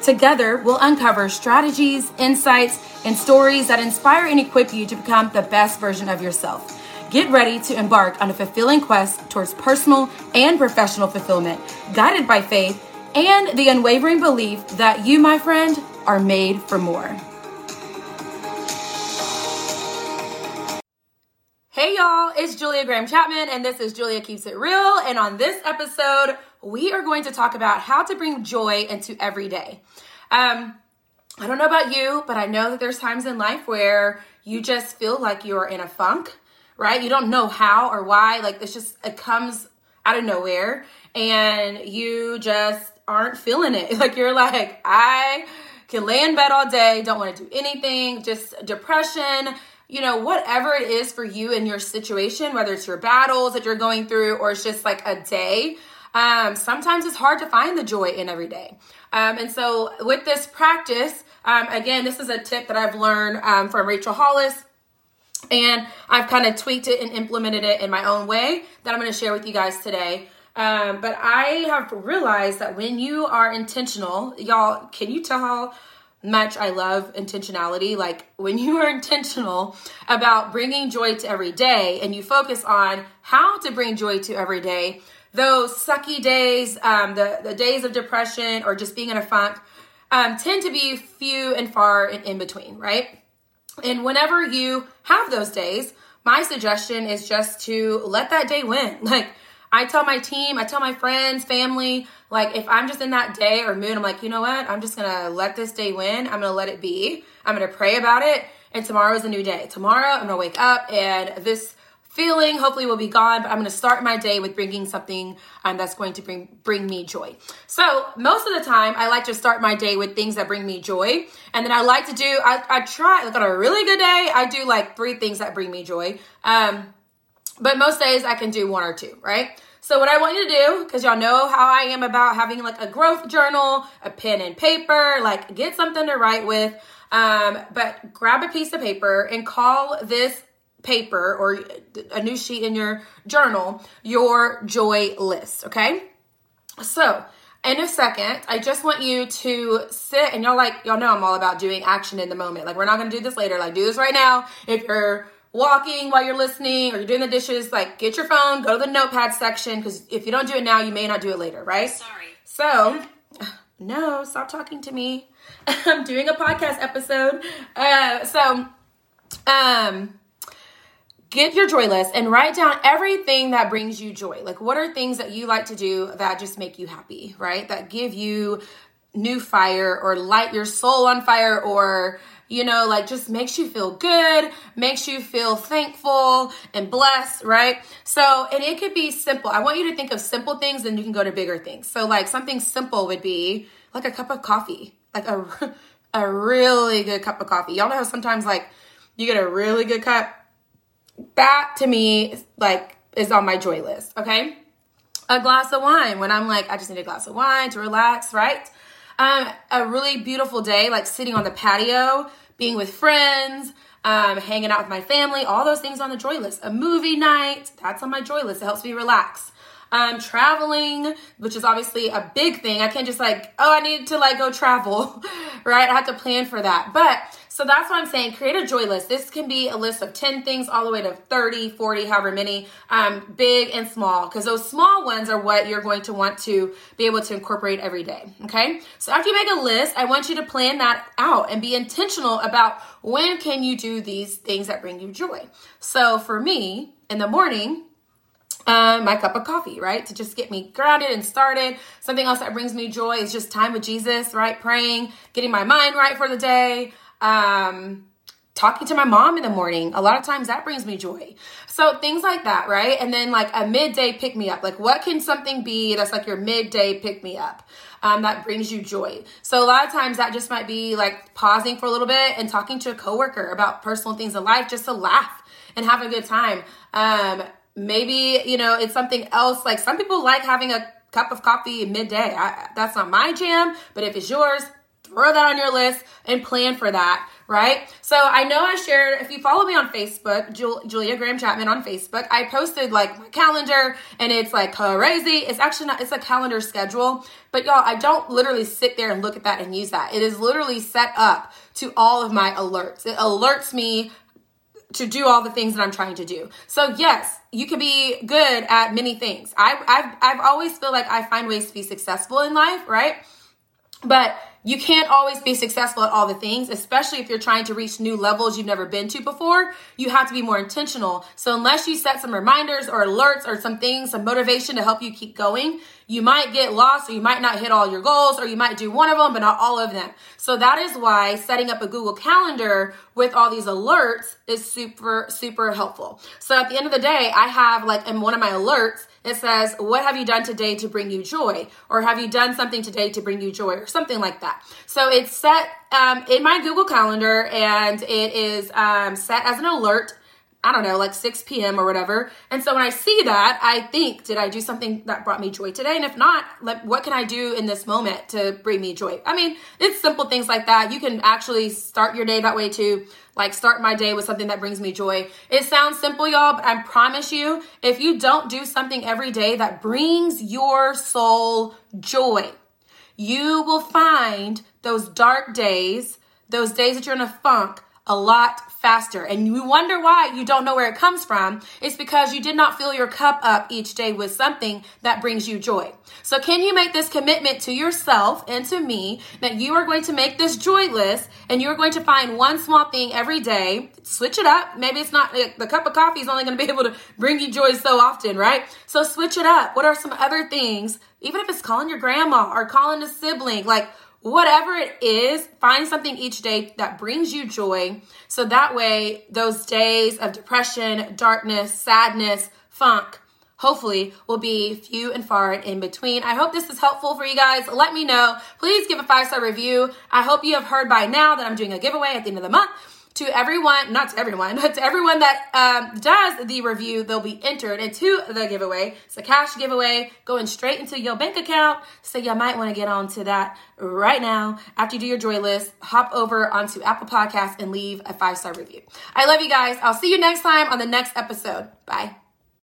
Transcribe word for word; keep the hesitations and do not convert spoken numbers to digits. Together, we'll uncover strategies, insights, and stories that inspire and equip you to become the best version of yourself. Get ready to embark on a fulfilling quest towards personal and professional fulfillment, guided by faith and the unwavering belief that you, my friend, are made for more. Hey y'all, it's Julia Graham Chapman, and this is Julia Keeps It Real, and on this episode, we are going to talk about how to bring joy into every day. Um, I don't know about you, but I know that there's times in life where you just feel like you are in a funk, right? You don't know how or why. Like this just, it comes out of nowhere and you just aren't feeling it. Like you're like, I can lay in bed all day, don't want to do anything, just depression, you know, whatever it is for you in your situation, whether it's your battles that you're going through or it's just like a day. Um, sometimes it's hard to find the joy in every day. Um, and so with this practice, um, again, this is a tip that I've learned um, from Rachel Hollis, and I've kind of tweaked it and implemented it in my own way that I'm going to share with you guys today. Um, but I have realized that when you are intentional, y'all, can you tell how much I love intentionality? Like when you are intentional about bringing joy to every day and you focus on how to bring joy to every day, those sucky days, um, the, the days of depression or just being in a funk um, tend to be few and far and in between, right? And whenever you have those days, my suggestion is just to let that day win. Like I tell my team, I tell my friends, family, like if I'm just in that day or mood, I'm like, you know what? I'm just going to let this day win. I'm going to let it be. I'm going to pray about it. And tomorrow is a new day. Tomorrow I'm going to wake up and this feeling hopefully will be gone, but I'm going to start my day with bringing something um, that's going to bring bring me joy. So most of the time, I like to start my day with things that bring me joy. And then I like to do, I, I try, like on a really good day, I do like three things that bring me joy. Um, but most days I can do one or two, right? So what I want you to do, because y'all know how I am about having like a growth journal, a pen and paper, like get something to write with, um, but grab a piece of paper and call this paper or a new sheet in your journal, your joy list, okay? So in a second, I just want you to sit and y'all like, y'all know I'm all about doing action in the moment. Like we're not going to do this later. Like do this right now. If you're walking while you're listening or you're doing the dishes, like get your phone, go to the notepad section. Cause if you don't do it now, you may not do it later. Right? Sorry. So no, stop talking to me. I'm doing a podcast episode. Uh, so, um, Get your joy list and write down everything that brings you joy. Like what are things that you like to do that just make you happy, right? That give you new fire or light your soul on fire or, you know, like just makes you feel good, makes you feel thankful and blessed, right? So, and it could be simple. I want you to think of simple things and you can go to bigger things. So like something simple would be like a cup of coffee, like a, a really good cup of coffee. Y'all know how sometimes like you get a really good cup. That to me, like, is on my joy list, okay? A glass of wine when I'm like, I just need a glass of wine to relax, right? Um, a really beautiful day, like sitting on the patio, being with friends, um, hanging out with my family, all those things on the joy list. A movie night, that's on my joy list. It helps me relax. Um, traveling, which is obviously a big thing. I can't just like, oh, I need to like go travel, right? I have to plan for that. But so that's what I'm saying. Create a joy list. This can be a list of ten things all the way to thirty, forty, however many, um, big and small, because those small ones are what you're going to want to be able to incorporate every day. Okay. So after you make a list, I want you to plan that out and be intentional about when can you do these things that bring you joy. So for me in the morning, um, my cup of coffee, right? To just get me grounded and started. Something else that brings me joy is just time with Jesus, right? Praying, getting my mind right for the day. Um, talking to my mom in the morning. A lot of times that brings me joy. So things like that, right? And then like a midday pick me up. Like what can something be that's like your midday pick me up um, that brings you joy? So a lot of times that just might be like pausing for a little bit and talking to a coworker about personal things in life just to laugh and have a good time. Um, maybe, you know, it's something else. Like some people like having a cup of coffee midday. I, that's not my jam, but if it's yours, throw that on your list and plan for that, right? So I know I shared, if you follow me on Facebook, Jul- Julia Graham Chapman on Facebook, I posted like my calendar and it's like crazy. It's actually not, it's a calendar schedule, but y'all, I don't literally sit there and look at that and use that. It is literally set up to all of my alerts. It alerts me to do all the things that I'm trying to do. So yes, you can be good at many things. I, I've, I've always feel like I find ways to be successful in life, right? But you can't always be successful at all the things, especially if you're trying to reach new levels you've never been to before. You have to be more intentional. So unless you set some reminders or alerts or some things, some motivation to help you keep going, you might get lost or you might not hit all your goals or you might do one of them, but not all of them. So that is why setting up a Google Calendar with all these alerts is super, super helpful. So at the end of the day, I have like in one of my alerts, it says, what have you done today to bring you joy? Or have you done something today to bring you joy or something like that? So it's set um, in my Google Calendar and it is um, set as an alert. I don't know, like six p.m. or whatever. And so when I see that, I think, did I do something that brought me joy today? And if not, like, what can I do in this moment to bring me joy? I mean, it's simple things like that. You can actually start your day that way too. Like start my day with something that brings me joy. It sounds simple, y'all, but I promise you, if you don't do something every day that brings your soul joy, you will find those dark days, those days that you're in a funk, a lot faster. And you wonder why you don't know where it comes from. It's because you did not fill your cup up each day with something that brings you joy. So can you make this commitment to yourself and to me that you are going to make this joy list and you're going to find one small thing every day, switch it up. Maybe it's not, the cup of coffee is only going to be able to bring you joy so often, right? So switch it up. What are some other things, even if it's calling your grandma or calling a sibling, like whatever it is, find something each day that brings you joy. So that way, those days of depression, darkness, sadness, funk, hopefully will be few and far and in between. I hope this is helpful for you guys. Let me know. Please give a five-star review. I hope you have heard by now that I'm doing a giveaway at the end of the month. To everyone, not to everyone, but to everyone that um, does the review, they'll be entered into the giveaway. It's a cash giveaway going straight into your bank account. So you might want to get onto that right now. After you do your joy list, hop over onto Apple Podcasts and leave a five-star review. I love you guys. I'll see you next time on the next episode. Bye.